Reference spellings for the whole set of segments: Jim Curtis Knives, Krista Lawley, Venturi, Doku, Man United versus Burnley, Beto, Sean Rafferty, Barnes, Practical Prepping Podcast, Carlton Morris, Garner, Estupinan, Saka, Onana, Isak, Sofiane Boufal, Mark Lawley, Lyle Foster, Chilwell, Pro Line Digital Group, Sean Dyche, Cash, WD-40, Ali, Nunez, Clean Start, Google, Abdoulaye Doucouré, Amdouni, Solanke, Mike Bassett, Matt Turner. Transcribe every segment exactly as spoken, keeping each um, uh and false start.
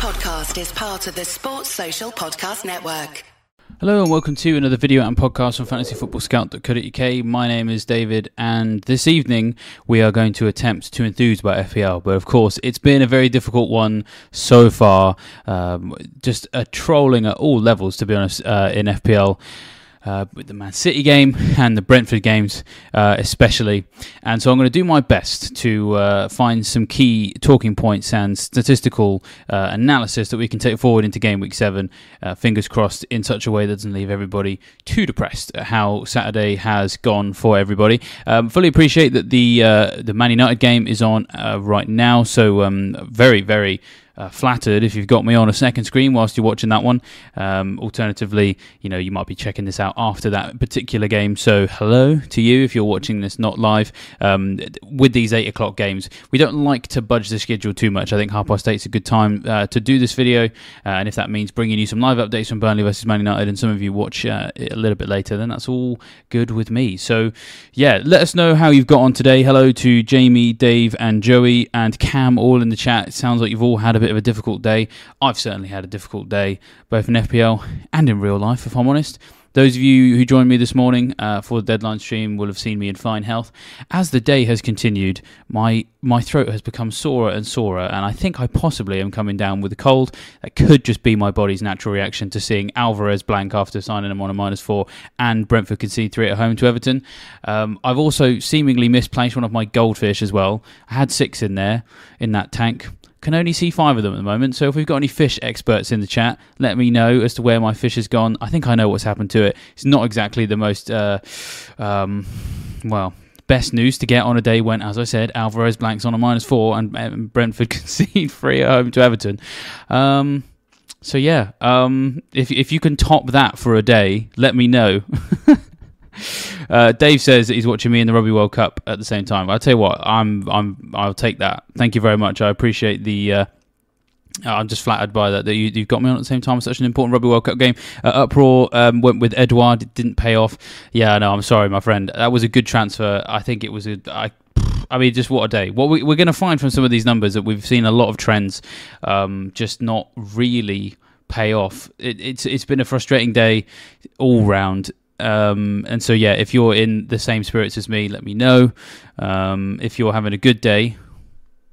podcast is part of the Sports Social Podcast Network. Hello and welcome to another video and podcast on fantasy football scout dot co dot U K. My name is David, and this evening we are going to attempt to enthuse about F P L, but of course it's been a very difficult one so far, um, just a trolling at all levels, to be honest, uh, in F P L. Uh, with the Man City game and the Brentford games uh, especially. And so I'm going to do my best to uh, find some key talking points and statistical uh, analysis that we can take forward into game week seven, uh, fingers crossed, in such a way that doesn't leave everybody too depressed at how Saturday has gone for everybody. Um, fully appreciate that the, uh, the Man United game is on uh, right now, so um, very, very... Uh, flattered if you've got me on a second screen whilst you're watching that one. Um, alternatively, you know, you might be checking this out after that particular game, so hello to you if you're watching this not live. Um, with these eight o'clock games, we don't like to budge the schedule too much. I think half past eight's a good time uh, to do this video, uh, and if that means bringing you some live updates from Burnley versus Man United, and some of you watch uh, it a little bit later, then that's all good with me. So yeah, let us know how you've got on today. Hello to Jamie, Dave and Joey and Cam all in the chat. It sounds like you've all had a bit of a difficult day. I've certainly had a difficult day, both in F P L and in real life, if I'm honest. Those of you who joined me this morning uh, for the deadline stream will have seen me in fine health. As the day has continued, my my throat has become sorer and sorer, and I think I possibly am coming down with a cold. That could just be my body's natural reaction to seeing Alvarez blank after signing him on a minus four, and Brentford concede three at home to Everton. Um, I've also seemingly misplaced one of my goldfish as well. I had six in there, in that tank. Can only see five of them at the moment, so if we've got any fish experts in the chat, let me know as to where my fish has gone. I think I know what's happened to it. It's not exactly the most, uh, um, well, best news to get on a day when, as I said, Alvarez blanks on a minus four and, and Brentford concede three at home to Everton. Um, so yeah, um, if if you can top that for a day, let me know. Uh, Dave says that he's watching me in the Rugby World Cup at the same time. I'll tell you what, I'm, I'm, I'll take that. Thank you very much. I appreciate the... Uh, I'm just flattered by that, that you, you've got me on at the same time. Such an important Rugby World Cup game. Uh, Uproar um, went with Edouard. It didn't pay off. Yeah, no, I'm sorry, my friend. That was a good transfer. I think it was a... I, I mean, just what a day. What we, we're going to find from some of these numbers that we've seen a lot of trends um, just not really pay off. It, it's It's been a frustrating day all round. Um, and so, yeah, if you're in the same spirits as me, let me know. Um, if you're having a good day,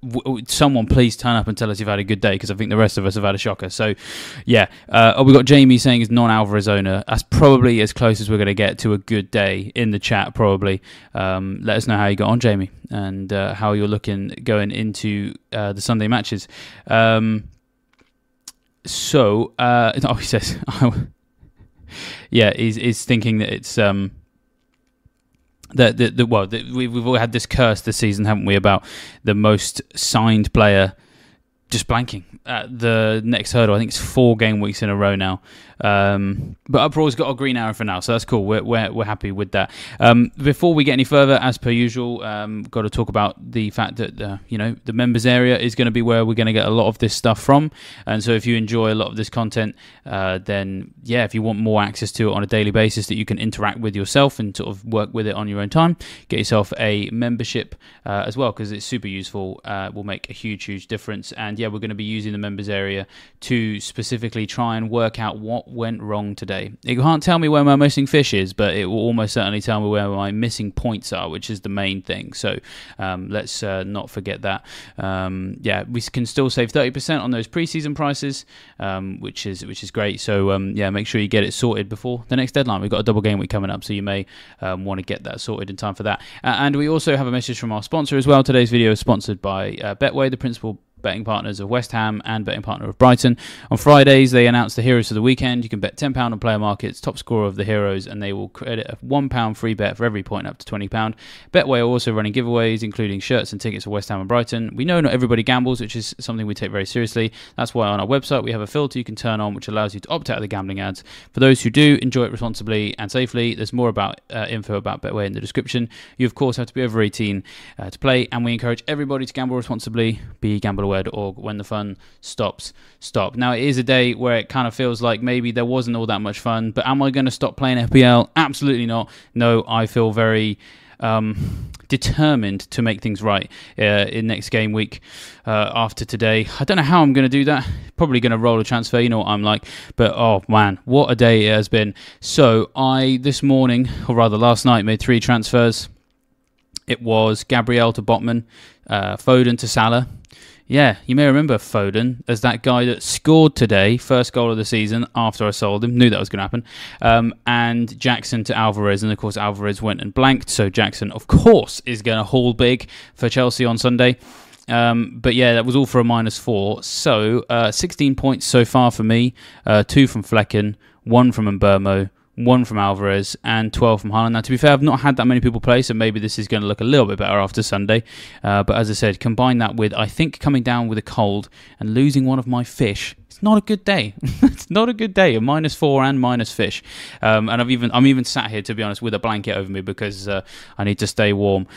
w- someone please turn up and tell us you've had a good day, because I think the rest of us have had a shocker. So, yeah. Uh, oh, we got Jamie saying it's non-Alvarez owner. That's probably as close as we're going to get to a good day in the chat, probably. Um, let us know how you got on, Jamie, and uh, how you're looking going into uh, the Sunday matches. Um, so, uh, oh, he says... Yeah, he's, he's thinking that it's um that the well that we, we've all had this curse this season, haven't we, about the most signed player just blanking at the next hurdle. I think it's four game weeks in a row now. Um, but Uproar's got a green arrow for now, so that's cool. We're we're, we're happy with that. Um, before we get any further, as per usual, um, got to talk about the fact that uh, you know, the members area is going to be where we're going to get a lot of this stuff from. And so if you enjoy a lot of this content, uh, then yeah, if you want more access to it on a daily basis that you can interact with yourself and sort of work with it on your own time, get yourself a membership uh, as well, because it's super useful. Uh, it will make a huge, huge difference. And yeah, we're going to be using the members area to specifically try and work out what went wrong today. It can't tell me where my missing fish is, but it will almost certainly tell me where my missing points are, which is the main thing. So um, let's uh, not forget that. Um, yeah, we can still save thirty percent on those preseason prices, um, which is which is great. So um, yeah, make sure you get it sorted before the next deadline. We've got a double game week coming up, so you may um, want to get that sorted in time for that. Uh, and we also have a message from our sponsor as well. Today's video is sponsored by uh, Betway, the principal betting partners of West Ham and betting partner of Brighton. On Fridays, they announce the heroes of the weekend. You can bet ten pounds on player markets, top scorer of the heroes, and they will credit a one pound free bet for every point up to twenty pounds. Betway are also running giveaways, including shirts and tickets for West Ham and Brighton. We know not everybody gambles, which is something we take very seriously. That's why on our website, we have a filter you can turn on, which allows you to opt out of the gambling ads. For those who do, enjoy it responsibly and safely. There's more about uh, info about Betway in the description. You, of course, have to be over eighteen uh, to play, and we encourage everybody to gamble responsibly. Be gamble word or when the fun stops, stop. Now, it is a day where it kind of feels like maybe there wasn't all that much fun, but am I going to stop playing F P L? Absolutely not. No, I feel very um, determined to make things right uh, in next game week uh, after today. I don't know how I'm going to do that, probably going to roll a transfer. You know what I'm like. But, oh, man, what a day it has been. So I, this morning, or rather last night, made three transfers. It was Gabriel to Botman, uh, Foden to Salah. Yeah, you may remember Foden as that guy that scored today, first goal of the season after I sold him. Knew that was going to happen. Um, and Jackson to Alvarez. And, of course, Alvarez went and blanked. So Jackson, of course, is going to haul big for Chelsea on Sunday. Um, but, yeah, that was all for a minus four. So uh, sixteen points so far for me. Uh, two from Flekken, one from Mbeumo, one from Alvarez, and twelve from Haaland. Now, to be fair, I've not had that many people play, so maybe this is going to look a little bit better after Sunday. Uh, but as I said, combine that with, I think, coming down with a cold and losing one of my fish. It's not a good day. It's not a good day. A minus four and minus fish. Um, and I've even, I'm even sat here, to be honest, with a blanket over me because uh, I need to stay warm.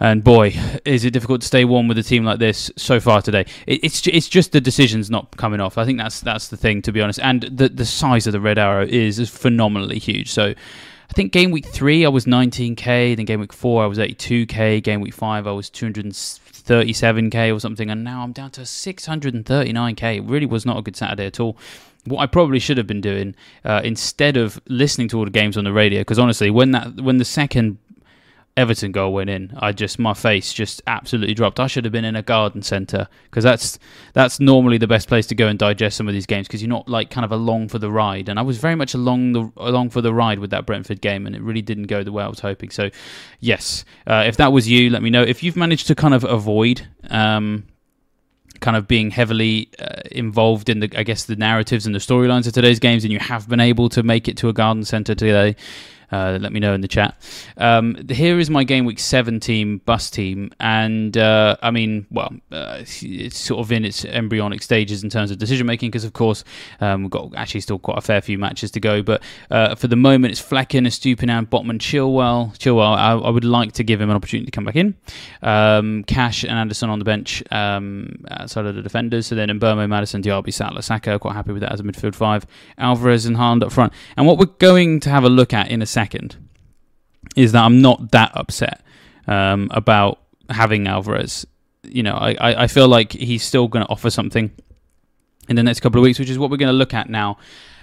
And boy, is it difficult to stay warm with a team like this so far today. It, it's it's just the decisions not coming off. I think that's that's the thing, to be honest. And the, the size of the red arrow is, is phenomenally huge. So I think game week three, I was nineteen K. Then game week four, I was eighty-two K. Game week five, I was two hundred thirty-seven K or something. And now I'm down to six hundred thirty-nine K. It really was not a good Saturday at all. What I probably should have been doing, uh, instead of listening to all the games on the radio, because honestly, when that when the second Everton goal went in, I just, my face just absolutely dropped. I should have been in a garden centre, because that's that's normally the best place to go and digest some of these games, because you're not like kind of along for the ride, and I was very much along the along for the ride with that Brentford game, and it really didn't go the way I was hoping. So yes, uh, if that was you, let me know if you've managed to kind of avoid um kind of being heavily uh, involved in the, I guess, the narratives and the storylines of today's games, and you have been able to make it to a garden centre today. Uh, let me know in the chat. Um, here is my game week seven team, bus team. And uh, I mean, well, uh, it's sort of in its embryonic stages in terms of decision making, because, of course, um, we've got actually still quite a fair few matches to go. But uh, for the moment, it's Flekken, Estupinan, Botman, Chilwell. Chilwell, I, I would like to give him an opportunity to come back in. Um, Cash and Anderson on the bench um, outside of the defenders. So then Mbeumo, Madison, Diaby, Salah, Saka. Quite happy with that as a midfield five. Alvarez and Haaland up front. And what we're going to have a look at in a second. Second is that I'm not that upset um, about having Alvarez. You know, I, I feel like he's still going to offer something in the next couple of weeks, which is what we're going to look at now.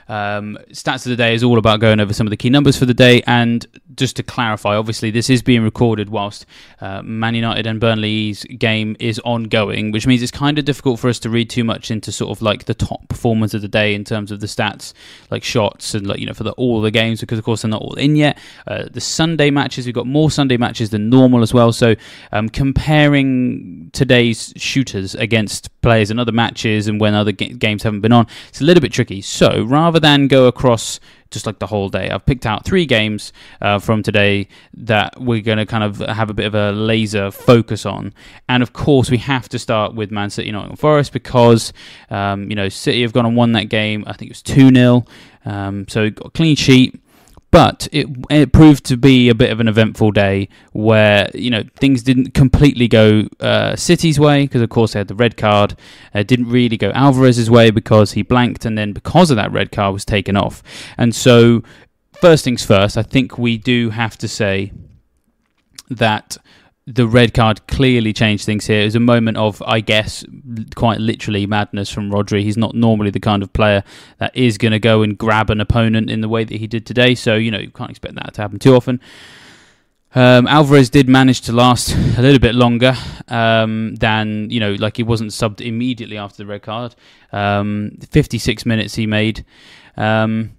Um, stats of the day is all about going over some of the key numbers for the day. And just to clarify, obviously this is being recorded whilst uh, Man United and Burnley's game is ongoing, which means it's kind of difficult for us to read too much into sort of like the top performance of the day in terms of the stats, like shots and, like, you know, for the, all the games, because of course they're not all in yet. Uh, the Sunday matches, we've got more Sunday matches than normal as well. So um, comparing today's shooters against players in other matches and when other ga- games haven't been on, it's a little bit tricky. So rather than go across just like the whole day, I've picked out three games uh, from today that we're going to kind of have a bit of a laser focus on. And of course, we have to start with Man City, Nottingham Forest, because um, you know, City have gone and won that game. I think it was two nil. Um, so got a clean sheet. But it, it proved to be a bit of an eventful day where, you know, things didn't completely go uh, City's way, because, of course, they had the red card. It didn't really go Alvarez's way because he blanked, and then because of that red card was taken off. And so, first things first, I think we do have to say that the red card clearly changed things here. It was a moment of, I guess, quite literally madness from Rodri. He's not normally the kind of player that is going to go and grab an opponent in the way that he did today. So, you know, you can't expect that to happen too often. Um, Alvarez did manage to last a little bit longer um, than, you know, like he wasn't subbed immediately after the red card. Um, fifty-six minutes he made. Um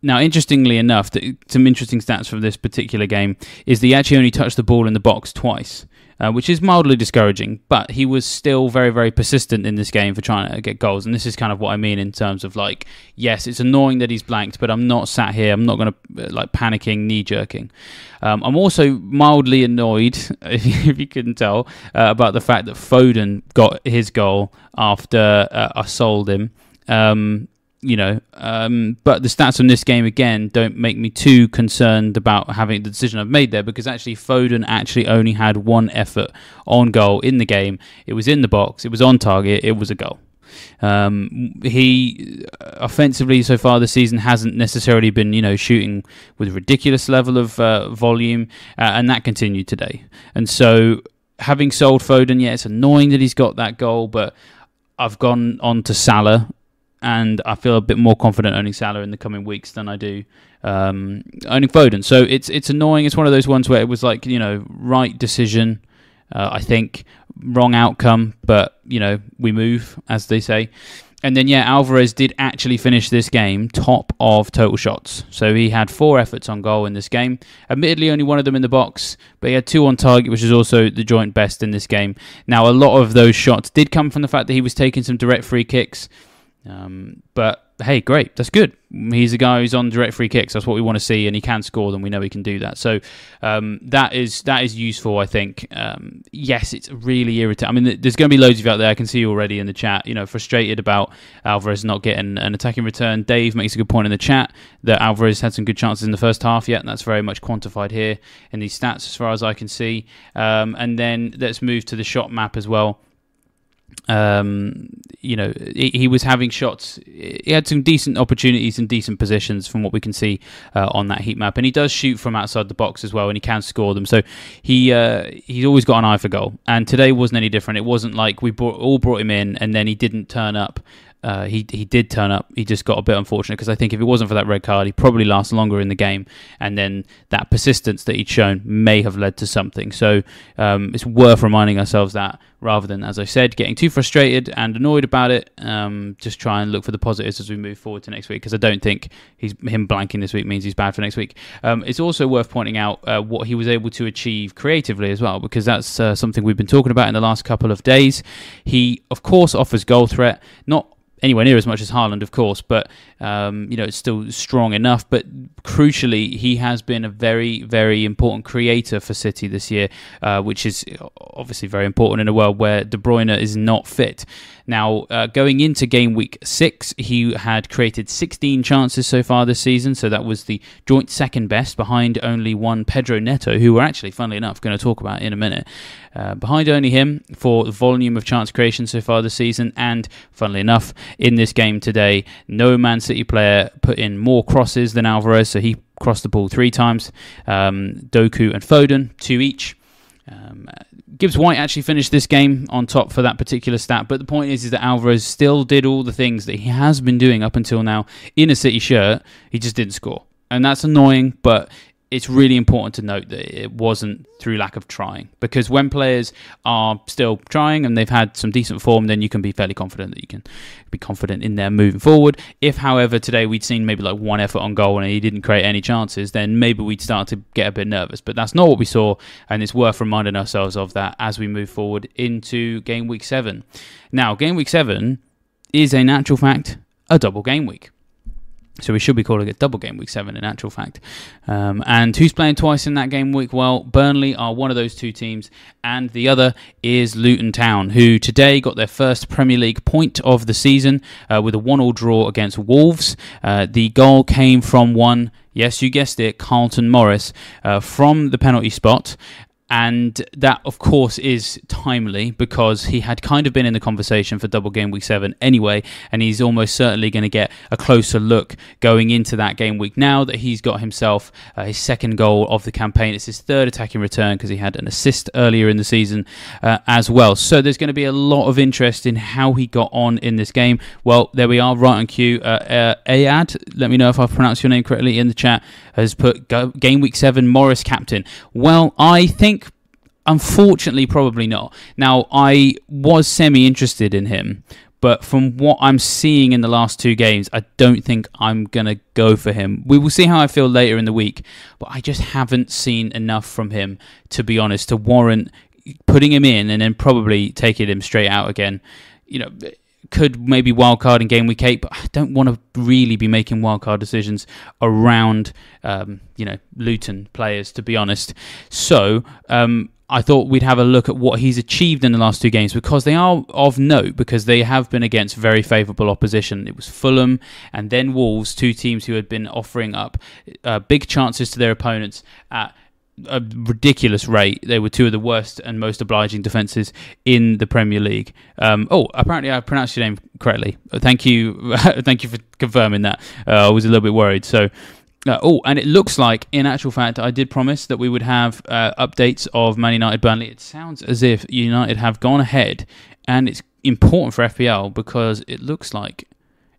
Now, interestingly enough, the, some interesting stats from this particular game is that he actually only touched the ball in the box twice, uh, which is mildly discouraging, but he was still very, very persistent in this game for trying to get goals. And this is kind of what I mean in terms of, like, yes, it's annoying that he's blanked, but I'm not sat here. I'm not going to, like, panicking, knee-jerking. Um, I'm also mildly annoyed, if you couldn't tell, uh, about the fact that Foden got his goal after uh, I sold him. Um You know, um, but the stats on this game, again, don't make me too concerned about having the decision I've made there, because actually Foden actually only had one effort on goal in the game. It was in the box. It was on target. It was a goal. Um, he offensively so far this season hasn't necessarily been, you know, shooting with a ridiculous level of uh, volume, uh, and that continued today. And so having sold Foden, yeah, it's annoying that he's got that goal, but I've gone on to Salah and I feel a bit more confident owning Salah in the coming weeks than I do um, owning Foden. So it's it's annoying. It's one of those ones where it was like, you know, right decision, uh, I think, wrong outcome, but, you know, we move, as they say. And then, yeah, Alvarez did actually finish this game top of total shots. So he had four efforts on goal in this game. Admittedly, only one of them in the box, but he had two on target, which is also the joint best in this game. Now, a lot of those shots did come from the fact that he was taking some direct free kicks. Um, but, hey, great. That's good. He's a guy who's on direct free kicks. That's what we want to see, and he can score them. We know he can do that. So um, that is that is useful, I think. Um, yes, it's really irritating. I mean, there's going to be loads of you out there. I can see you already in the chat, you know, frustrated about Alvarez not getting an attacking return. Dave makes a good point in the chat that Alvarez had some good chances in the first half yet, and that's very much quantified here in these stats as far as I can see. Um, and then let's move to the shot map as well. Um, you know, he, he was having shots. He had some decent opportunities and decent positions from what we can see uh, on that heat map, and he does shoot from outside the box as well, and he can score them. So he uh, he's always got an eye for goal, and today wasn't any different. It wasn't like we brought, all brought him in and then he didn't turn up. Uh, he he did turn up. He just got a bit unfortunate, because I think if it wasn't for that red card, he probably lasts longer in the game, and then that persistence that he'd shown may have led to something. So um, it's worth reminding ourselves that, rather than, as I said, getting too frustrated and annoyed about it. Um, just try and look for the positives as we move forward to next week, because I don't think he's him blanking this week means he's bad for next week. Um, it's also worth pointing out uh, what he was able to achieve creatively as well, because that's uh, something we've been talking about in the last couple of days. He, of course, offers goal threat, not anywhere near as much as Haaland, of course, but um, you know, it's still strong enough. But crucially, he has been a very, very important creator for City this year, uh, which is obviously very important in a world where De Bruyne is not fit. Now, uh, going into game week six, he had created sixteen chances so far this season, so that was the joint second best, behind only one Pedro Neto, who we're actually, funnily enough, going to talk about in a minute. Uh, behind only him for the volume of chance creation so far this season, and funnily enough, in this game today, no Man City player put in more crosses than Alvarez, so he crossed the ball three times. Um, Doku and Foden, two each. Um, Gibbs White actually finished this game on top for that particular stat, but the point is, is that Alvarez still did all the things that he has been doing up until now in a City shirt. He just didn't score, and that's annoying, but it's really important to note that it wasn't through lack of trying, because when players are still trying and they've had some decent form, then you can be fairly confident that you can be confident in their moving forward. If, however, today we'd seen maybe like one effort on goal and he didn't create any chances, then maybe we'd start to get a bit nervous. But that's not what we saw, and it's worth reminding ourselves of that as we move forward into game week seven. Now, game week seven is, a natural fact, a double game week. So we should be calling it double game week seven in actual fact. Um, and who's playing twice in that game week? Well, Burnley are one of those two teams, and the other is Luton Town, who today got their first Premier League point of the season uh, with a one-all draw against Wolves. Uh, the goal came from one, yes, you guessed it, Carlton Morris, uh, from the penalty spot. And that, of course, is timely, because he had kind of been in the conversation for double game week seven anyway, and he's almost certainly going to get a closer look going into that game week now that he's got himself uh, his second goal of the campaign. It's his third attacking return, because he had an assist earlier in the season uh, as well. So there's going to be a lot of interest in how he got on in this game. Well, there we are, right on cue. Uh, uh, Ayad, let me know if I've pronounced your name correctly in the chat, has put go- game week seven, Morris captain. Well, I think unfortunately, probably not. Now, I was semi-interested in him, but from what I'm seeing in the last two games, I don't think I'm going to go for him. We will see how I feel later in the week, but I just haven't seen enough from him, to be honest, to warrant putting him in and then probably taking him straight out again. You know, could maybe wildcard in game week eight, but I don't want to really be making wildcard decisions around, um, you know, Luton players, to be honest. So, um... I thought we'd have a look at what he's achieved in the last two games, because they are of note, because they have been against very favourable opposition. It was Fulham and then Wolves, two teams who had been offering up uh, big chances to their opponents at a ridiculous rate. They were two of the worst and most obliging defences in the Premier League. Um, oh, apparently I pronounced your name correctly. Thank you, thank you for confirming that. Uh, I was a little bit worried, so... Uh, oh, and it looks like, in actual fact, I did promise that we would have uh, updates of Man United Burnley. It sounds as if United have gone ahead, and it's important for F P L, because it looks like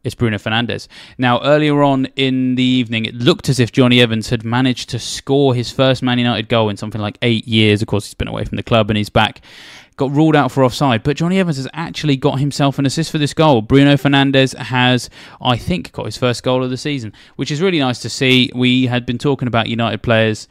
It's Bruno Fernandes. Now, earlier on in the evening, it looked as if Johnny Evans had managed to score his first Man United goal in something like eight years. Of course, he's been away from the club and he's back. Got ruled out for offside, but Johnny Evans has actually got himself an assist for this goal. Bruno Fernandes has, I think, got his first goal of the season, which is really nice to see. We had been talking about United players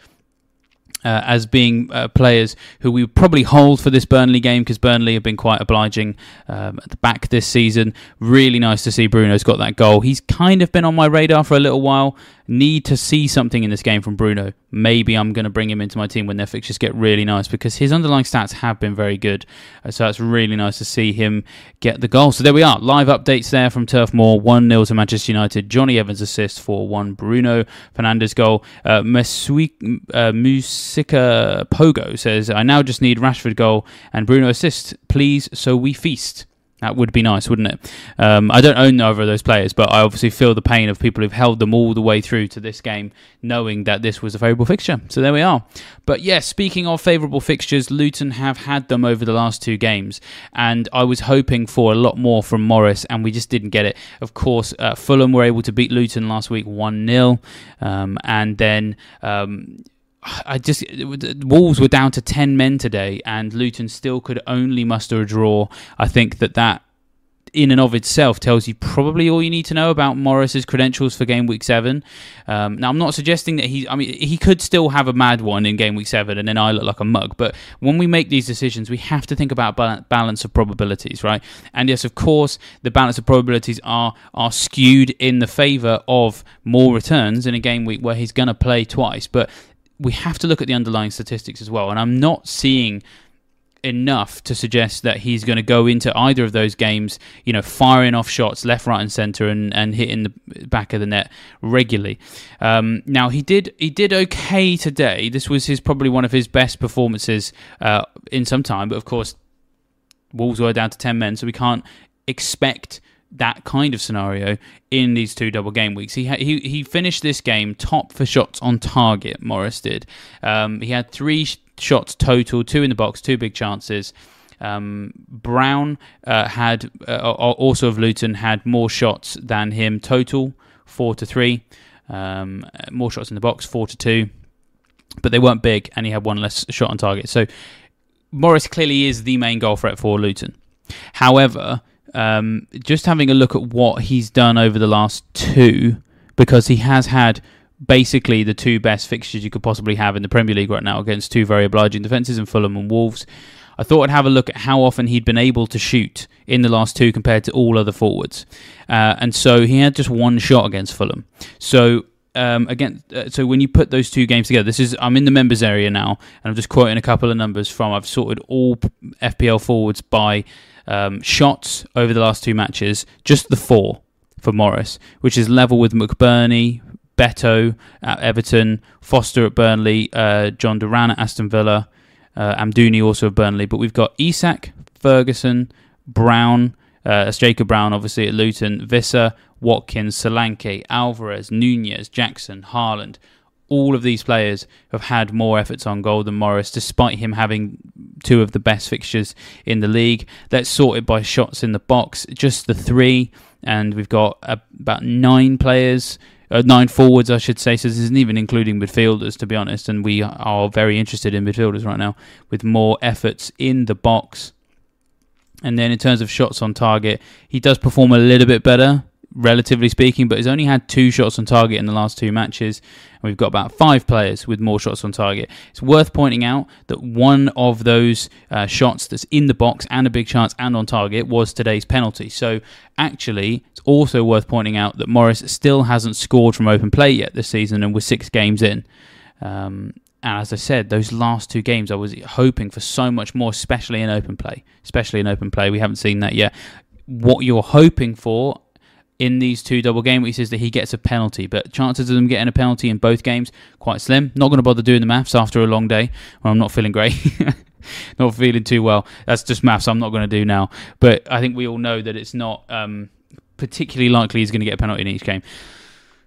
Uh, as being uh, players who we would probably hold for this Burnley game, because Burnley have been quite obliging um, at the back this season. Really nice to see Bruno's got that goal. He's kind of been on my radar for a little while. Need to see something in this game from Bruno. Maybe I'm going to bring him into my team when their fixtures get really nice, because his underlying stats have been very good. Uh, so it's really nice to see him get the goal. So there we are. Live updates there from Turf Moor. one nil to Manchester United. Johnny Evans assist for one. Bruno Fernandes goal. Uh, Mesui, uh, Mus Sika Pogo says, I now just need Rashford goal and Bruno assist, please, so we feast. That would be nice, wouldn't it? Um, I don't own either of those players, but I obviously feel the pain of people who've held them all the way through to this game, knowing that this was a favourable fixture. So there we are. But yes, yeah, speaking of favourable fixtures, Luton have had them over the last two games, and I was hoping for a lot more from Morris, and we just didn't get it. Of course, uh, Fulham were able to beat Luton last week one nil, um, and then... Um, I just Wolves were down to ten men today, and Luton still could only muster a draw. I think that that in and of itself tells you probably all you need to know about Morris's credentials for game week seven. Um, now, I'm not suggesting that he, I mean, he could still have a mad one in game week seven and then I look like a mug. But when we make these decisions, we have to think about balance of probabilities, right? And yes, of course, the balance of probabilities are, are skewed in the favour of more returns in a game week where he's going to play twice. But we have to look at the underlying statistics as well. And I'm not seeing enough to suggest that he's going to go into either of those games, you know, firing off shots left, right and centre and, and hitting the back of the net regularly. Um, now, he did he did okay today. This was his probably one of his best performances uh, in some time. But, of course, Wolves were down to ten men, so we can't expect that kind of scenario in these two double game weeks. He ha- he he finished this game top for shots on target, Morris did. Um, he had three sh- shots total, two in the box, two big chances. Um, Brown uh, had, uh, also of Luton, had more shots than him total, four to three. Um, more shots in the box, four to two. But they weren't big, and he had one less shot on target. So Morris clearly is the main goal threat for Luton. However, Um, just having a look at what he's done over the last two, because he has had basically the two best fixtures you could possibly have in the Premier League right now against two very obliging defences in Fulham and Wolves. I thought I'd have a look at how often he'd been able to shoot in the last two compared to all other forwards. Uh, and so he had just one shot against Fulham. So... Um, again, uh, so when you put those two games together, this is I'm in the members area now, and I'm just quoting a couple of numbers from. I've sorted all F P L forwards by um, shots over the last two matches, just the four for Morris, which is level with McBurney, Beto at Everton, Foster at Burnley, uh, John Duran at Aston Villa, uh, Amdouni also at Burnley. But we've got Isak, Ferguson, Brown, uh, Jacob Brown obviously at Luton, Visser, Watkins, Solanke, Alvarez, Nunez, Jackson, Haaland. All of these players have had more efforts on goal than Morris, despite him having two of the best fixtures in the league. That's sorted by shots in the box, just the three. And we've got about nine players, uh, nine forwards, I should say. So this isn't even including midfielders, to be honest. And we are very interested in midfielders right now, with more efforts in the box. And then in terms of shots on target, he does perform a little bit better, relatively speaking, but he's only had two shots on target in the last two matches, and we've got about five players with more shots on target. It's worth pointing out that one of those uh, shots that's in the box and a big chance and on target was today's penalty. So actually, it's also worth pointing out that Morris still hasn't scored from open play yet this season, and we're six games in. Um, and as I said, those last two games, I was hoping for so much more, especially in open play. Especially in open play, we haven't seen that yet. What you're hoping for in these two double game weeks is that he gets a penalty, but chances of them getting a penalty in both games, quite slim. Not going to bother doing the maths after a long day when I'm not feeling great, not feeling too well. That's just maths I'm not going to do now. But I think we all know that it's not um, particularly likely he's going to get a penalty in each game.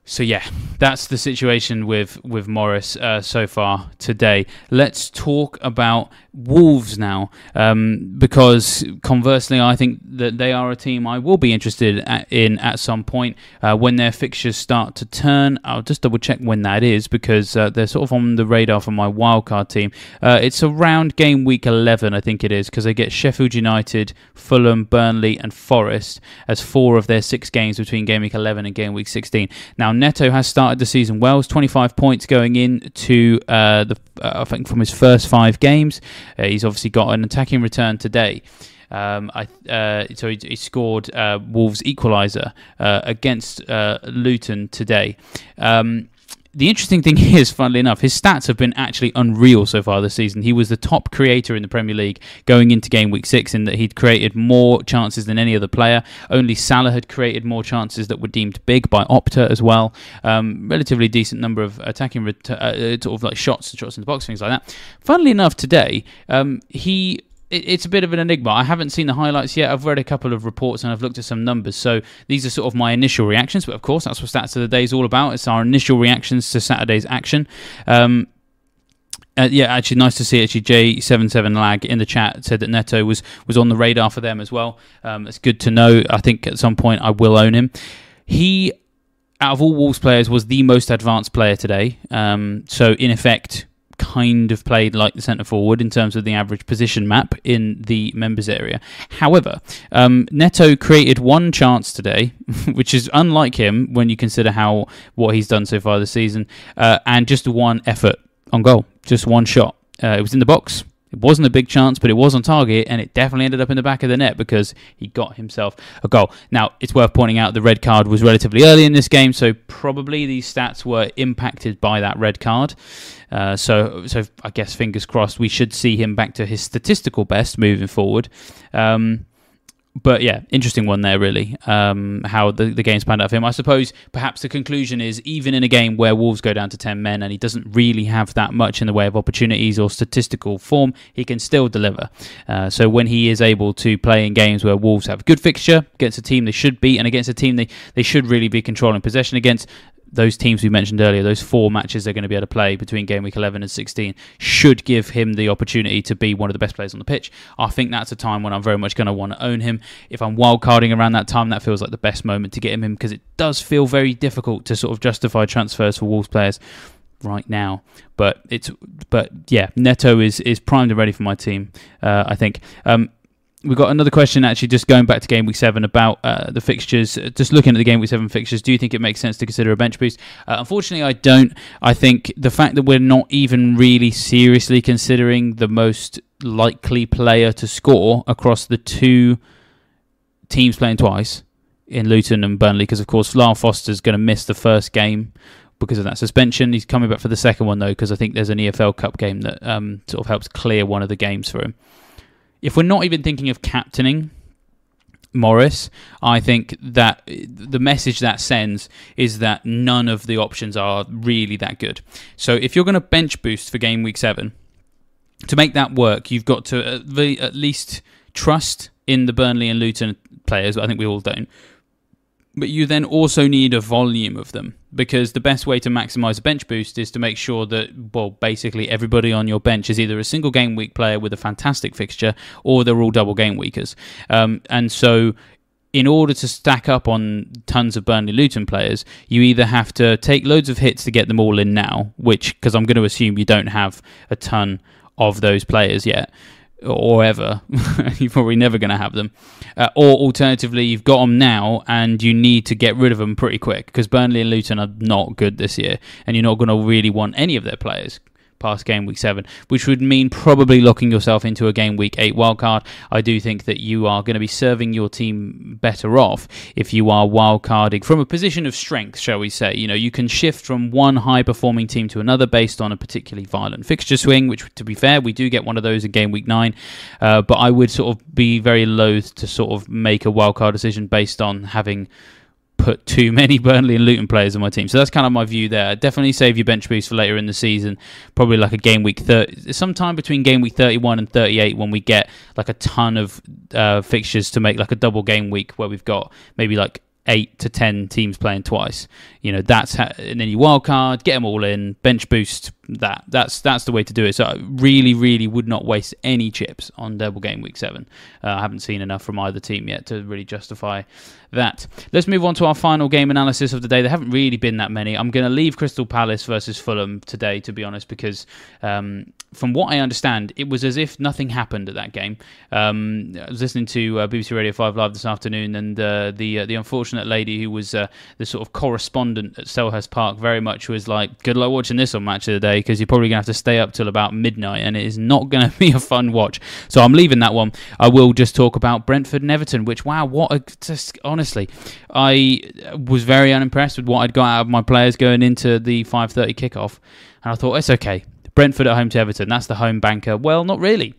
So yeah, that's the situation with with Morris uh, so far today. Let's talk about Wolves now, um, because conversely, I think that they are a team I will be interested at, in at some point uh, when their fixtures start to turn. I'll just double check when that is, because uh, they're sort of on the radar for my wildcard team. Uh, it's around game week eleven, I think it is, because they get Sheffield United, Fulham, Burnley and Forest as four of their six games between game week eleven and game week sixteen. Now, Neto has started the season well. He's twenty-five points going in to uh, the uh, I think from his first five games. Uh, he's obviously got an attacking return today. Um, I, uh, so he, he scored uh, Wolves' equaliser uh, against uh, Luton today. Um, The interesting thing is, funnily enough, his stats have been actually unreal so far this season. He was the top creator in the Premier League going into game week six, in that he'd created more chances than any other player. Only Salah had created more chances that were deemed big by Opta as well. Um, relatively decent number of attacking ret- uh, sort of like shots, shots in the box, things like that. Funnily enough, today, um, he... it's a bit of an enigma. I haven't seen the highlights yet. I've read a couple of reports and I've looked at some numbers. So these are sort of my initial reactions. But of course, that's what Stats of the Day is all about. It's our initial reactions to Saturday's action. Um, Uh, yeah, actually, nice to see. Actually, J seventy-seven Lag in the chat said that Neto was was on the radar for them as well. Um, it's good to know. I think at some point I will own him. He, out of all Wolves players, was the most advanced player today. Um, so in effect, kind of played like the centre forward in terms of the average position map in the members area. However, um, Neto created one chance today, which is unlike him when you consider how what he's done so far this season, uh, and just one effort on goal, just one shot. Uh, it was in the box. It wasn't a big chance, but it was on target, and it definitely ended up in the back of the net because he got himself a goal. Now, it's worth pointing out the red card was relatively early in this game, so probably these stats were impacted by that red card. Uh, so, so I guess, fingers crossed, we should see him back to his statistical best moving forward. Um, but, yeah, interesting one there, really, um, how the, the game's panned out for him. I suppose perhaps the conclusion is, even in a game where Wolves go down to ten men and he doesn't really have that much in the way of opportunities or statistical form, he can still deliver. Uh, so when he is able to play in games where Wolves have a good fixture, against a team they should beat and against a team they, they should really be controlling possession against, those teams we mentioned earlier, those four matches they're going to be able to play between game week eleven and sixteen, should give him the opportunity to be one of the best players on the pitch. I think that's a time when I'm very much going to want to own him. If I'm wildcarding around that time, that feels like the best moment to get him in, because it does feel very difficult to sort of justify transfers for Wolves players right now. But it's but yeah, Neto is is primed and ready for my team, uh, I think. Um, We've got another question, actually, just going back to game week seven about uh, the fixtures. Just looking at the game week seven fixtures, do you think it makes sense to consider a bench boost? Uh, unfortunately, I don't. I think the fact that we're not even really seriously considering the most likely player to score across the two teams playing twice in Luton and Burnley, because, of course, Lyle Foster's going to miss the first game because of that suspension. He's coming back for the second one, though, because I think there's an E F L Cup game that um, sort of helps clear one of the games for him. If we're not even thinking of captaining Morris, I think that the message that sends is that none of the options are really that good. So if you're going to bench boost for game week seven, to make that work, you've got to at least trust in the Burnley and Luton players. I think we all don't. But you then also need a volume of them, because the best way to maximise a bench boost is to make sure that, well, basically everybody on your bench is either a single game week player with a fantastic fixture or they're all double game weekers. Um, and so in order to stack up on tons of Burnley Luton players, you either have to take loads of hits to get them all in now, which, because I'm going to assume you don't have a ton of those players yet, or ever. You're probably never going to have them. Uh, or alternatively, you've got them now and you need to get rid of them pretty quick, because Burnley and Luton are not good this year and you're not going to really want any of their players past game week seven, which would mean probably locking yourself into a game week eight wildcard. I do think that you are going to be serving your team better off if you are wildcarding from a position of strength, shall we say. You know, you can shift from one high-performing team to another based on a particularly violent fixture swing, which, to be fair, we do get one of those in game week nine. Uh, but I would sort of be very loath to sort of make a wildcard decision based on having put too many Burnley and Luton players on my team. So that's kind of my view there. Definitely save your bench boost for later in the season, probably like a game week thirty, sometime between game week thirty-one and thirty-eight, when we get like a ton of uh, fixtures to make like a double game week, where we've got maybe like eight to ten teams playing twice. You know, that's how, and then you wild card, get them all in, bench boost. That that's that's the way to do it. So I really, really would not waste any chips on double game week seven. Uh, I haven't seen enough from either team yet to really justify that. Let's move on to our final game analysis of the day. There haven't really been that many. I'm going to leave Crystal Palace versus Fulham today, to be honest, because um, from what I understand, it was as if nothing happened at that game. Um, I was listening to uh, B B C Radio five Live this afternoon, and uh, the uh, the unfortunate lady who was uh, the sort of correspondent at Selhurst Park very much was like, good luck watching this on Match of the Day, because you're probably going to have to stay up till about midnight and it is not going to be a fun watch. So I'm leaving that one. I will just talk about Brentford and Everton, which, wow, what a, just honestly, I was very unimpressed with what I'd got out of my players going into the five thirty kickoff, and I thought, it's okay, Brentford at home to Everton, that's the home banker. Well, not really,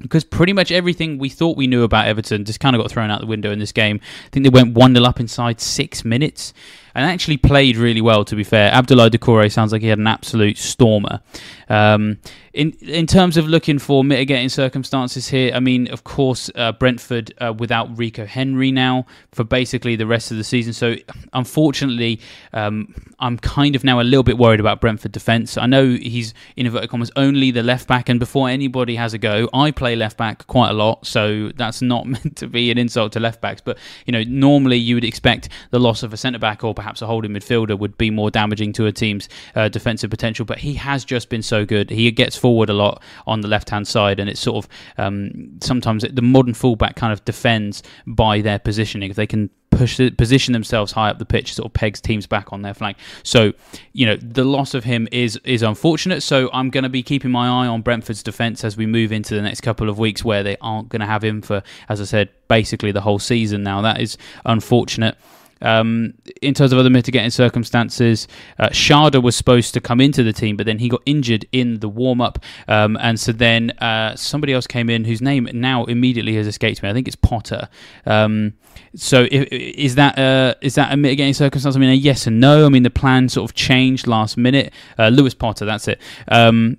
because pretty much everything we thought we knew about Everton just kind of got thrown out the window in this game. I think they went one nil up inside six minutes and actually played really well, to be fair. Abdoulaye Doucouré sounds like he had an absolute stormer. Um, in in terms of looking for mitigating circumstances here, I mean, of course, uh, Brentford uh, without Rico Henry now for basically the rest of the season. So, unfortunately, um, I'm kind of now a little bit worried about Brentford defence. I know he's, in inverted commas, only the left-back, and before anybody has a go, I play play left back quite a lot, so that's not meant to be an insult to left backs, but you know, normally you would expect the loss of a centre back or perhaps a holding midfielder would be more damaging to a team's uh, defensive potential, but he has just been so good. He gets forward a lot on the left hand side, and it's sort of um, sometimes the modern fullback kind of defends by their positioning. If they can push position themselves high up the pitch, sort of pegs teams back on their flank. So, you know, the loss of him is is unfortunate. So I'm going to be keeping my eye on Brentford's defence as we move into the next couple of weeks, where they aren't going to have him for, as I said, basically the whole season now. That is unfortunate. Um, in terms of other mitigating circumstances, uh, Sharda was supposed to come into the team, but then he got injured in the warm-up, um, and so then uh, somebody else came in whose name now immediately has escaped me. I think it's Potter. Um, so if, is that uh, is that a mitigating circumstance? I mean, a yes and no. I mean, the plan sort of changed last minute. Uh, Lewis Potter, that's it. Um,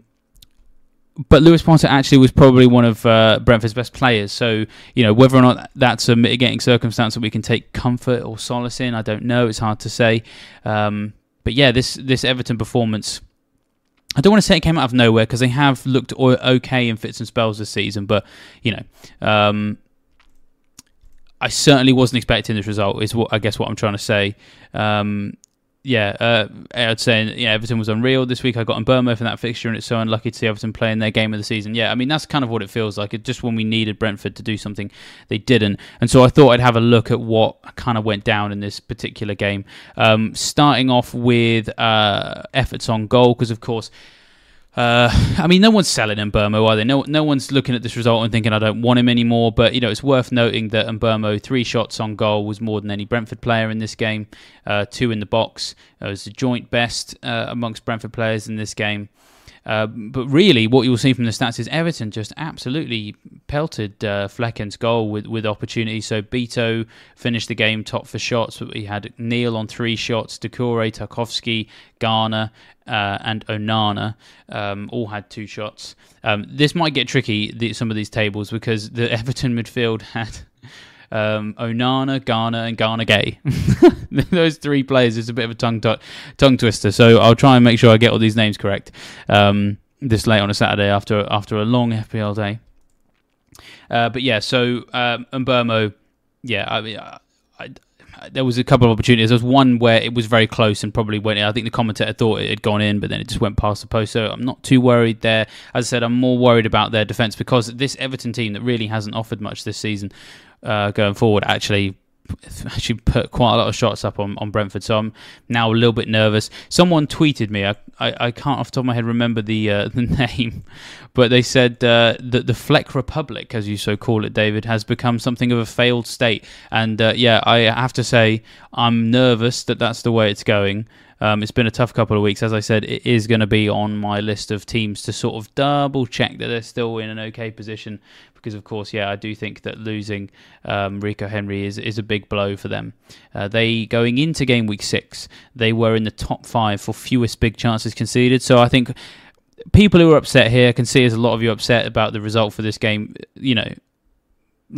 But Lewis Potter actually was probably one of uh, Brentford's best players. So, you know, whether or not that's a mitigating circumstance that we can take comfort or solace in, I don't know. It's hard to say. Um, but yeah, this, this Everton performance, I don't want to say it came out of nowhere, because they have looked okay in fits and spells this season. But, you know, um, I certainly wasn't expecting this result, is what I guess what I'm trying to say. Um Yeah, uh, I'd say yeah, Everton was unreal this week. I got Mbeumo for that fixture, and it's so unlucky to see Everton playing their game of the season. Yeah, I mean, that's kind of what it feels like. It just when we needed Brentford to do something, they didn't. And so I thought I'd have a look at what kind of went down in this particular game. Um, starting off with uh, efforts on goal, because, of course, Uh, I mean, no one's selling Mbeumo, are they? No, no one's looking at this result and thinking, I don't want him anymore. But, you know, it's worth noting that Mbeumo, three shots on goal, was more than any Brentford player in this game. Uh, two in the box. It was the joint best uh, amongst Brentford players in this game. Uh, but really, what you'll see from the stats is Everton just absolutely pelted uh, Flekken's goal with, with opportunity. So Beto finished the game top for shots. He had Neil on three shots, Doucouré, Tarkowski, Garner, uh, and Onana um, all had two shots. Um, this might get tricky, the, some of these tables, because the Everton midfield had Um, Onana, Garner, and Garner Gay. Those three players is a bit of a tongue t- tongue twister. So I'll try and make sure I get all these names correct um, this late on a Saturday after after a long F P L day. Uh, but yeah, so um, Mbeumo, yeah, I mean, I, I, there was a couple of opportunities. There was one where it was very close and probably went in. I think the commentator thought it had gone in, but then it just went past the post. So I'm not too worried there. As I said, I'm more worried about their defence, because this Everton team that really hasn't offered much this season Uh, going forward, actually, actually put quite a lot of shots up on, on Brentford, so I'm now a little bit nervous. Someone tweeted me, I I, I can't off the top of my head remember the uh, the name, but they said uh, that the Fleck Republic, as you so call it, David, has become something of a failed state, and uh, yeah, I have to say I'm nervous that that's the way it's going. Um, it's been a tough couple of weeks. As I said, it is going to be on my list of teams to sort of double check that they're still in an okay position, because, of course, yeah, I do think that losing um, Rico Henry is, is a big blow for them. Uh, they, going into game week six, they were in the top five for fewest big chances conceded. So I think people who are upset here, I can see there's a lot of you upset about the result for this game, you know,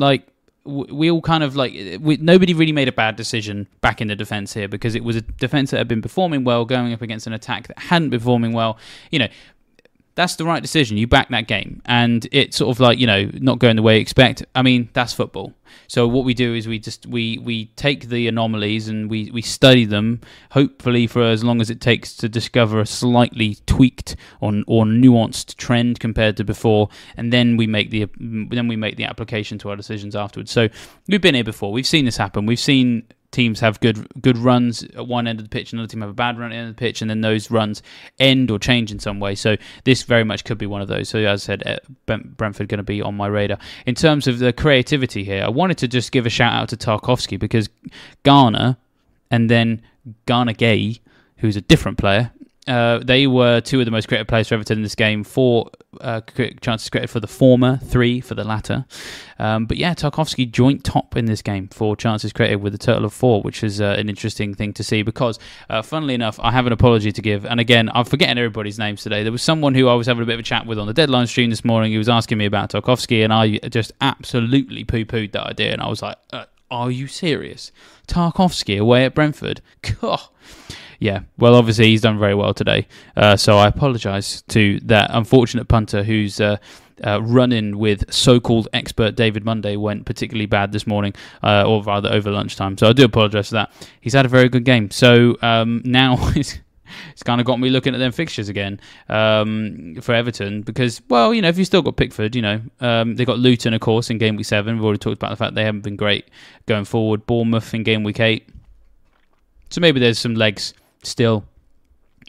like, we all kind of like, we, nobody really made a bad decision back in the defence here, because it was a defence that had been performing well going up against an attack that hadn't been performing well. You know, that's the right decision. You back that game, and it's sort of like, you know, not going the way you expect. I mean, that's football. So what we do is we just we we take the anomalies and we we study them, hopefully for as long as it takes to discover a slightly tweaked on or nuanced trend compared to before, and then we make the then we make the application to our decisions afterwards. So we've been here before. We've seen this happen. We've seen teams have good good runs at one end of the pitch, another team have a bad run at the end of the pitch, and then those runs end or change in some way. So this very much could be one of those. So as I said, Brentford going to be on my radar. In terms of the creativity here, I wanted to just give a shout out to Tarkowski, because Garner and then Garner Gay, who's a different player, Uh, they were two of the most creative players for Everton in this game. Four uh, chances created for the former, three for the latter. Um, but yeah, Tarkowski joint top in this game. Four chances created with a total of four, which is uh, an interesting thing to see, because, uh, funnily enough, I have an apology to give. And again, I'm forgetting everybody's names today. There was someone who I was having a bit of a chat with on the deadline stream this morning who was asking me about Tarkowski, and I just absolutely poo-pooed that idea. And I was like, uh, are you serious? Tarkowski away at Brentford? Oh. Yeah, well, obviously he's done very well today, uh, so I apologise to that unfortunate punter who's uh, uh, run-in with so-called expert David Monday went particularly bad this morning, uh, or rather over lunchtime, so I do apologise for that. He's had a very good game, so um, now it's, it's kind of got me looking at them fixtures again um, for Everton, because, well, you know, if you've still got Pickford, you know, um, they've got Luton, of course, in game week seven. We've already talked about the fact they haven't been great going forward. Bournemouth in game week eight, so maybe there's some legs still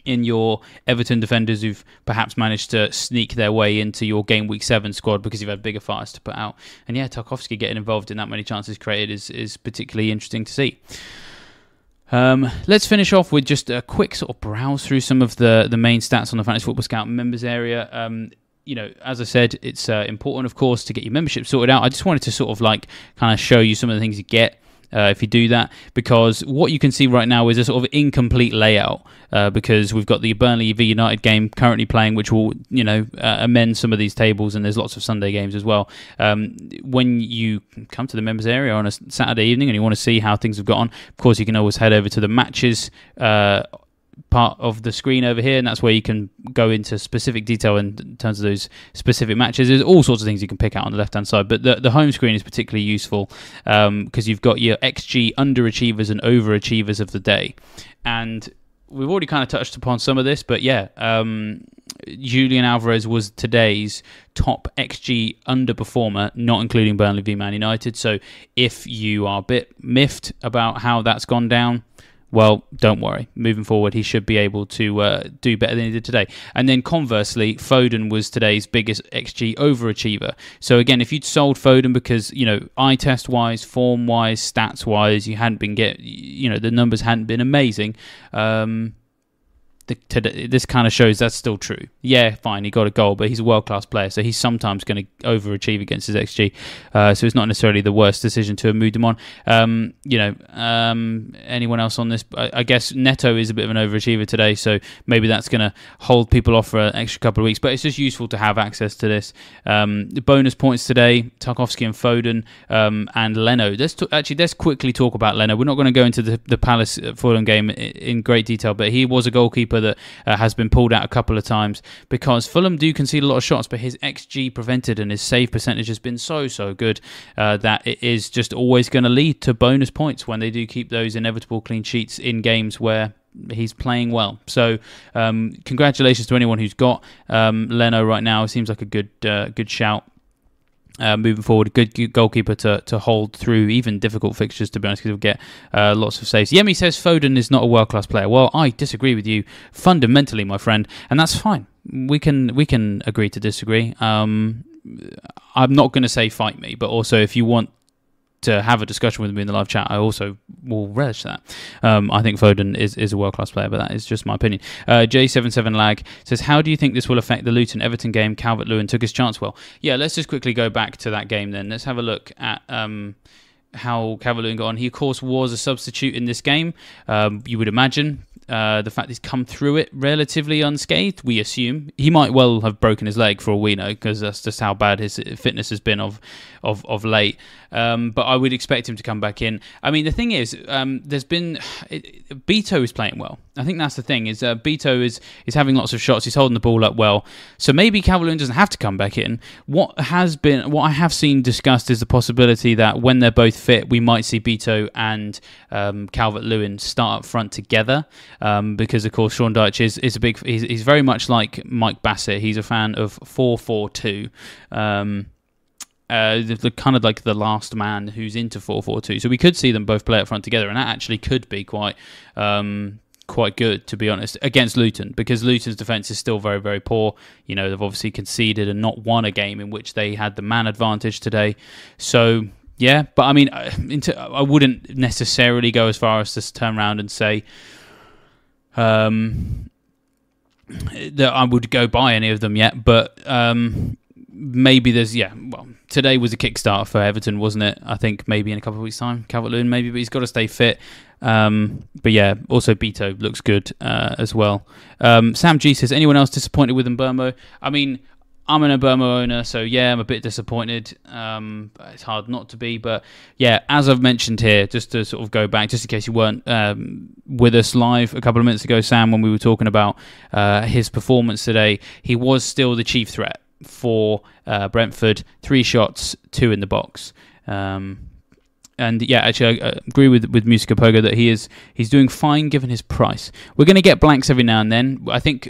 in your Everton defenders who've perhaps managed to sneak their way into your game week seven squad because you've had bigger fires to put out. And yeah, Tarkowski getting involved in that many chances created is, is particularly interesting to see. Um, let's finish off with just a quick sort of browse through some of the, the main stats on the Fantasy Football Scout members area. Um, you know, as I said, it's uh, important, of course, to get your membership sorted out. I just wanted to sort of like kind of show you some of the things you get Uh, if you do that, because what you can see right now is a sort of incomplete layout, uh, because we've got the Burnley versus United game currently playing, which will, you know, uh, amend some of these tables, and there's lots of Sunday games as well. Um, when you come to the members area on a Saturday evening and you want to see how things have gone, of course you can always head over to the matches uh, part of the screen over here, and that's where you can go into specific detail in terms of those specific matches. There's all sorts of things you can pick out on the left hand side, but the, the home screen is particularly useful because um, you've got your X G underachievers and overachievers of the day, and we've already kind of touched upon some of this, but yeah, um, Julian Alvarez was today's top X G underperformer, not including Burnley versus Man United. So if you are a bit miffed about how that's gone down, well, don't worry. Moving forward, he should be able to uh, do better than he did today. And then conversely, Foden was today's biggest X G overachiever. So again, if you'd sold Foden because, you know, eye test wise, form wise, stats wise, you hadn't been get, you know, the numbers hadn't been amazing. Um, the, today, this kind of shows that's still true. Yeah, fine, he got a goal, but he's a world-class player, so he's sometimes going to overachieve against his X G. Uh, so it's not necessarily the worst decision to have moved him on. Um, you know, um, anyone else on this? I, I guess Neto is a bit of an overachiever today, so maybe that's going to hold people off for an extra couple of weeks. But it's just useful to have access to this. Um, the bonus points today: Tarkowski and Foden, um, and Leno. Let's t- actually let's quickly talk about Leno. We're not going to go into the, the Palace Fulham game in great detail, but he was a goalkeeper that uh, has been pulled out a couple of times because Fulham do concede a lot of shots, but his X G prevented and his save percentage has been so so good uh, that it is just always going to lead to bonus points when they do keep those inevitable clean sheets in games where he's playing well. So um, congratulations to anyone who's got um, Leno right now. It seems like a good uh, good shout. Uh, moving forward, good goalkeeper to to hold through even difficult fixtures, to be honest, because he'll get uh, lots of saves. Yemi says Foden is not a world-class player. Well, I disagree with you fundamentally, my friend, and that's fine. We can we can agree to disagree. Um, I'm not going to say fight me, but also if you want to have a discussion with me in the live chat, I also will relish that. Um, I think Foden is, is a world-class player, but that is just my opinion. Uh, J seventy-seven Lag says, how do you think this will affect the Luton-Everton game? Calvert-Lewin took his chance well. Yeah, let's just quickly go back to that game then. Let's have a look at um, how Calvert-Lewin got on. He, of course, was a substitute in this game, um, you would imagine. Uh, the fact he's come through it relatively unscathed, we assume. He might well have broken his leg for all we know, because that's just how bad his fitness has been of of, of late. Um, but I would expect him to come back in. I mean, the thing is, um, there's been... It, Beto is playing well. I think that's the thing, is uh, Beto is, is having lots of shots. He's holding the ball up well. So maybe Calvert-Lewin doesn't have to come back in. What has been, what I have seen discussed is the possibility that when they're both fit, we might see Beto and um, Calvert-Lewin start up front together. Um, because of course Sean Dyche is, is a big he's, he's very much like Mike Bassett. He's a fan of four four two, um, uh, the, the kind of like the last man who's into four four two. So we could see them both play up front together, and that actually could be quite um, quite good, to be honest, against Luton, because Luton's defence is still very very poor. You know, they've obviously conceded and not won a game in which they had the man advantage today. So yeah, but I mean, into, I wouldn't necessarily go as far as to turn around and say Um, that I would go buy any of them yet, but um, maybe there's yeah. Well, today was a kickstart for Everton, wasn't it? I think maybe in a couple of weeks' time, Calvert-Lewin maybe, but he's got to stay fit. Um, but yeah, also Beto looks good uh, as well. Um, Sam G says, anyone else disappointed with Mbeumo? I mean, I'm an Mbeumo owner, so yeah, I'm a bit disappointed. Um, it's hard not to be, but yeah, as I've mentioned here, just to sort of go back, just in case you weren't um, with us live a couple of minutes ago, Sam, when we were talking about uh, his performance today, he was still the chief threat for uh, Brentford. Three shots, two in the box. Um, and yeah, actually, I agree with with Musica Pogo that he is he's doing fine given his price. We're going to get blanks every now and then. I think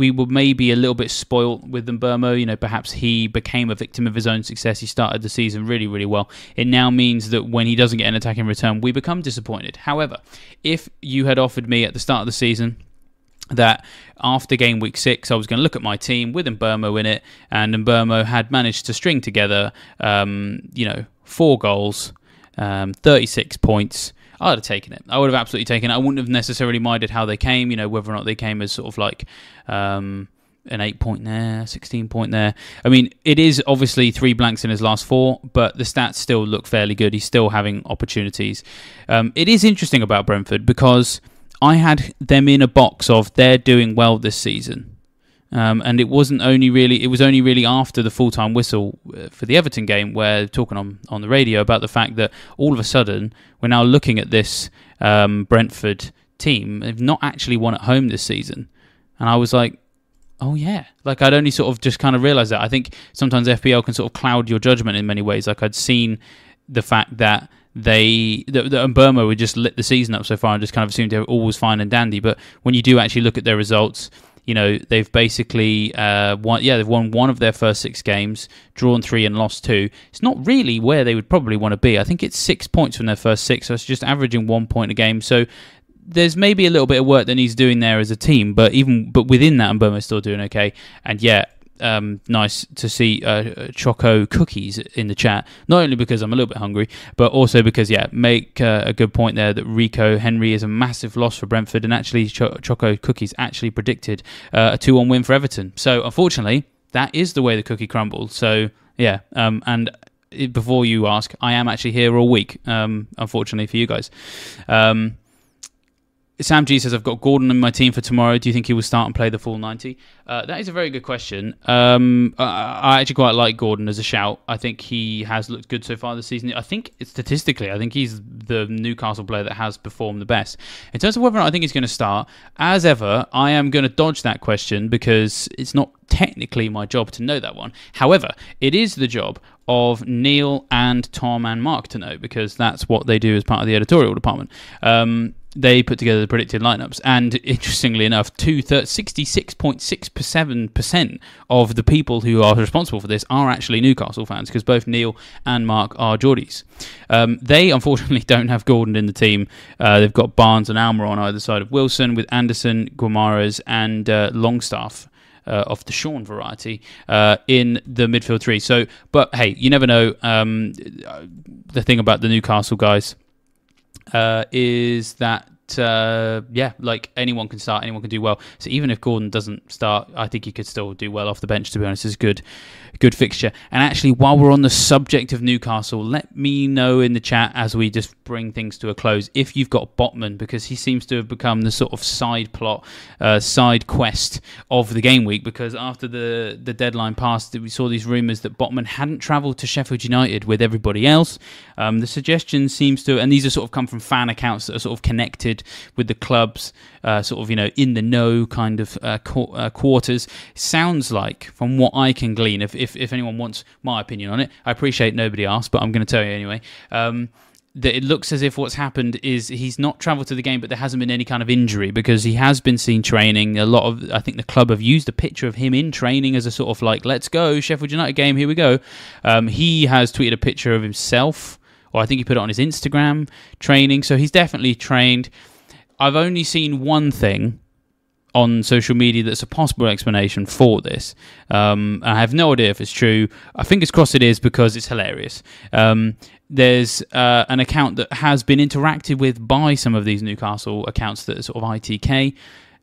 we were maybe a little bit spoilt with Mbeumo. You know, perhaps he became a victim of his own success. He started the season really, really well. It now means that when he doesn't get an attack in return, we become disappointed. However, if you had offered me at the start of the season that after game week six, I was going to look at my team with Mbeumo in it, and Mbeumo had managed to string together, um, you know, four goals, Um, thirty-six points, I would have taken it. I would have absolutely taken it. I wouldn't have necessarily minded how they came, you know, whether or not they came as sort of like um, an eight-point there, sixteen-point there. I mean, it is obviously three blanks in his last four, but the stats still look fairly good. He's still having opportunities. Um, it is interesting about Brentford because I had them in a box of they're doing well this season. Um, and it wasn't only really, it was only really after the full-time whistle for the Everton game where talking on, on the radio about the fact that all of a sudden we're now looking at this um, Brentford team. They've not actually won at home this season. And I was like, oh yeah. Like I'd only sort of just kind of realised that. I think sometimes F P L can sort of cloud your judgment in many ways. Like I'd seen the fact that they that, that Mbeumo would just lit the season up so far and just kind of assumed they were always fine and dandy. But when you do actually look at their results, you know, they've basically uh, won. Yeah, they've won one of their first six games, drawn three and lost two. It's not really where they would probably want to be. I think it's six points from their first six, so it's just averaging one point a game. So there's maybe a little bit of work that he's doing there as a team, but even but within that, Mbeumo's still doing okay. And yeah, um, nice to see uh, Choco Cookies in the chat. Not only because I'm a little bit hungry, but also because yeah, make uh, a good point there that Rico Henry is a massive loss for Brentford, and actually Cho- Choco Cookies actually predicted uh, a two one win for Everton. So unfortunately, that is the way the cookie crumbled. So yeah, um, and it, before you ask, I am actually here all week. Um, unfortunately for you guys. Um, Sam G says, I've got Gordon in my team for tomorrow. Do you think he will start and play the full ninety? Uh, that is a very good question. Um, I actually quite like Gordon as a shout. I think he has looked good so far this season. I think statistically, I think he's the Newcastle player that has performed the best. In terms of whether or not I think he's going to start, as ever, I am going to dodge that question because it's not technically my job to know that one. However, it is the job of Neil and Tom and Mark to know, because that's what they do as part of the editorial department. Um, they put together the predicted lineups, and interestingly enough, sixty-six point six seven percent of the people who are responsible for this are actually Newcastle fans, because both Neil and Mark are Geordies. Um, they unfortunately don't have Gordon in the team. Uh, they've got Barnes and Almer on either side of Wilson, with Anderson, Guimaraes and uh, Longstaff Uh, of the Sean variety uh, in the midfield three. So, but hey, you never know. Um, the thing about the Newcastle guys uh, is that uh, yeah, like anyone can start, anyone can do well. So even if Gordon doesn't start, I think he could still do well off the bench, to be honest. It's a good, good fixture. And actually, while we're on the subject of Newcastle, let me know in the chat as we just bring things to a close if you've got Botman, because he seems to have become the sort of side plot, uh, side quest of the game week, because after the, the deadline passed, we saw these rumours that Botman hadn't travelled to Sheffield United with everybody else. Um, the suggestion seems to, and these are sort of come from fan accounts that are sort of connected with the clubs, uh, sort of, you know, in the know kind of uh, qu- uh, quarters. Sounds like, from what I can glean, if, if, if anyone wants my opinion on it, I appreciate nobody asked, but I'm going to tell you anyway, um, that it looks as if what's happened is he's not travelled to the game, but there hasn't been any kind of injury, because he has been seen training. A lot of, I think the club have used a picture of him in training as a sort of like, let's go, Sheffield United game, here we go. Um, he has tweeted a picture of himself, or I think he put it on his Instagram, training. So he's definitely trained. I've only seen one thing on social media that's a possible explanation for this. Um, I have no idea if it's true. I fingers crossed it is, because it's hilarious. Um, there's uh, an account that has been interacted with by some of these Newcastle accounts that are sort of I T K,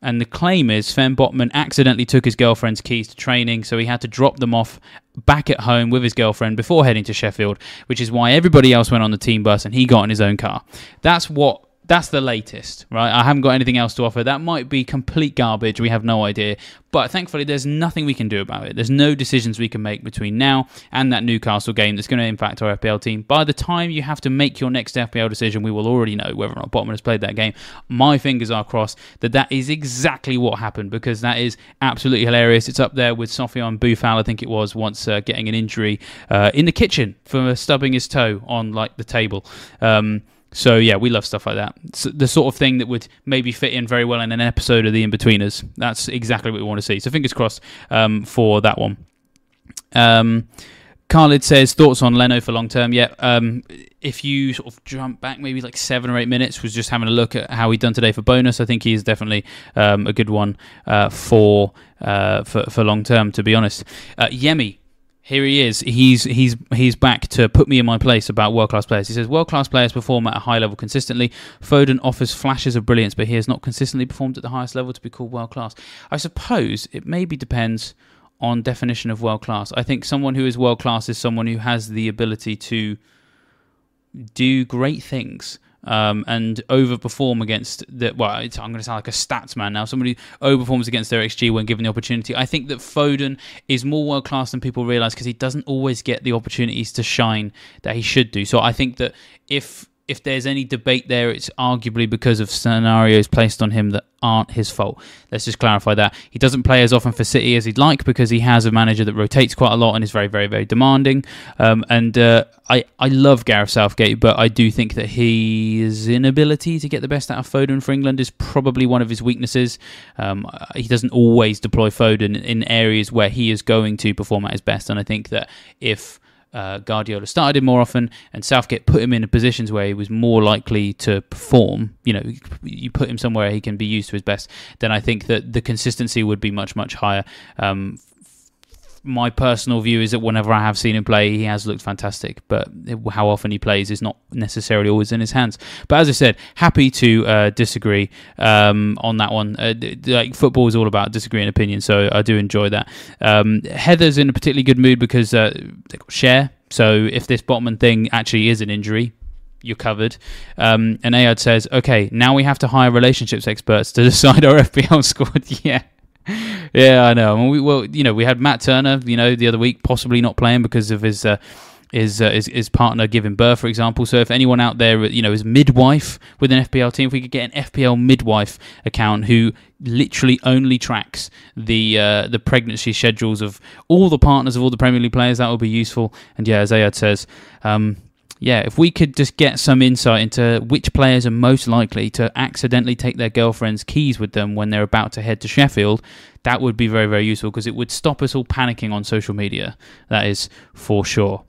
and the claim is Sven Botman accidentally took his girlfriend's keys to training, so he had to drop them off back at home with his girlfriend before heading to Sheffield, which is why everybody else went on the team bus and he got in his own car. That's what That's the latest, right? I haven't got anything else to offer. That might be complete garbage. We have no idea. But thankfully, there's nothing we can do about it. There's no decisions we can make between now and that Newcastle game that's going to impact our F P L team. By the time you have to make your next F P L decision, we will already know whether or not Botman has played that game. My fingers are crossed that that is exactly what happened, because that is absolutely hilarious. It's up there with Sofiane Boufal, I think it was, once uh, getting an injury uh, in the kitchen for stubbing his toe on like the table. Um So, yeah, we love stuff like that. It's the sort of thing that would maybe fit in very well in an episode of The In-Betweeners. That's exactly what we want to see. So, fingers crossed um, for that one. Um, Khalid says, thoughts on Leno for long term? Yeah, um, if you sort of jump back maybe like seven or eight minutes, was just having a look at how he done today for bonus. I think he is definitely um, a good one uh, for, uh, for for long term, to be honest. Uh, Yemi. Here he is. He's he's he's back to put me in my place about world-class players. He says, world-class players perform at a high level consistently. Foden offers flashes of brilliance, but he has not consistently performed at the highest level to be called world-class. I suppose it maybe depends on definition of world-class. I think someone who is world-class is someone who has the ability to do great things. Um, and overperform against the, well, it's, I'm going to sound like a stats man now. Somebody overperforms against their X G when given the opportunity. I think that Foden is more world class than people realise, because he doesn't always get the opportunities to shine that he should do. So I think that if if there's any debate there, it's arguably because of scenarios placed on him that aren't his fault. Let's just clarify that. He doesn't play as often for City as he'd like, because he has a manager that rotates quite a lot and is very, very, very demanding. Um, and uh, I, I love Gareth Southgate, but I do think that his inability to get the best out of Foden for England is probably one of his weaknesses. Um, he doesn't always deploy Foden in areas where he is going to perform at his best. And I think that if Uh, Guardiola started him more often and Southgate put him in positions where he was more likely to perform, you know, you put him somewhere he can be used to his best, then I think that the consistency would be much, much higher. Um, my personal view is that whenever I have seen him play, he has looked fantastic, but how often he plays is not necessarily always in his hands. But as I said, happy to uh, disagree um, on that one. Uh, like football is all about disagreeing opinions, so I do enjoy that. Um, Heather's in a particularly good mood because uh, they got Cher, so if this Botman thing actually is an injury, you're covered. Um, and Ayad says, okay, now we have to hire relationships experts to decide our F P L squad. Yeah. Yeah, I know. I mean, we, well, you know, we had Matt Turner, you know, the other week possibly not playing because of his uh, his, uh, his his partner giving birth, for example. So if anyone out there, you know, is midwife with an F P L team, if we could get an F P L midwife account who literally only tracks the uh, the pregnancy schedules of all the partners of all the Premier League players, that would be useful. And yeah, as Ayad says, um, yeah, if we could just get some insight into which players are most likely to accidentally take their girlfriend's keys with them when they're about to head to Sheffield, that would be very, very useful, because it would stop us all panicking on social media. That is for sure.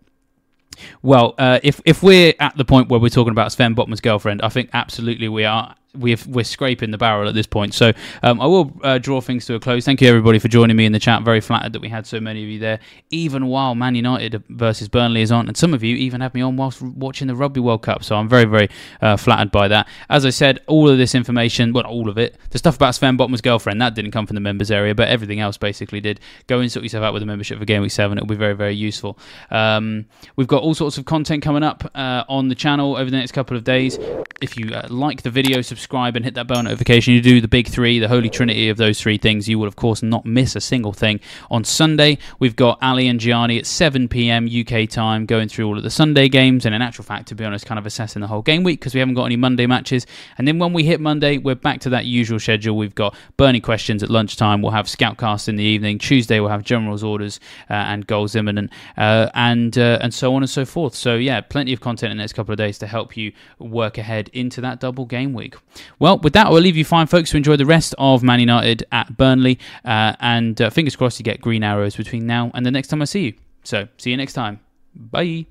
Well, uh, if if we're at the point where we're talking about Sven Botman's girlfriend, I think absolutely we are. we've, we're scraping the barrel at this point. So um, I will uh, draw things to a close. Thank you, everybody, for joining me in the chat. Very flattered that we had so many of you there, even while Man United versus Burnley is on. And some of you even had me on whilst watching the Rugby World Cup. So I'm very, very uh, flattered by that. As I said, all of this information, well, all of it, the stuff about Sven Botman's girlfriend, that didn't come from the members area, but everything else basically did. Go and sort yourself out with a membership for Game Week seven. It'll be very, very useful. Um, we've got all sorts of content coming up uh, on the channel over the next couple of days. If you uh, like the video, subscribe and hit that bell notification. You do the big three, the holy trinity of those three things, you will of course not miss a single thing. On Sunday, we've got Ali and Gianni at seven p m U K time, going through all of the Sunday games and in actual fact, to be honest, kind of assessing the whole game week because we haven't got any Monday matches. And then when we hit Monday, we're back to that usual schedule. We've got Burnley questions at lunchtime. We'll have Scoutcast in the evening. Tuesday, we'll have generals orders uh, and goals imminent uh, and, uh, and so on and so forth. So yeah, plenty of content in the next couple of days to help you work ahead into that double game week. Well, with that, I'll leave you fine, folks, to enjoy the rest of Man United at Burnley. Uh, and uh, fingers crossed you get green arrows between now and the next time I see you. So, see you next time. Bye.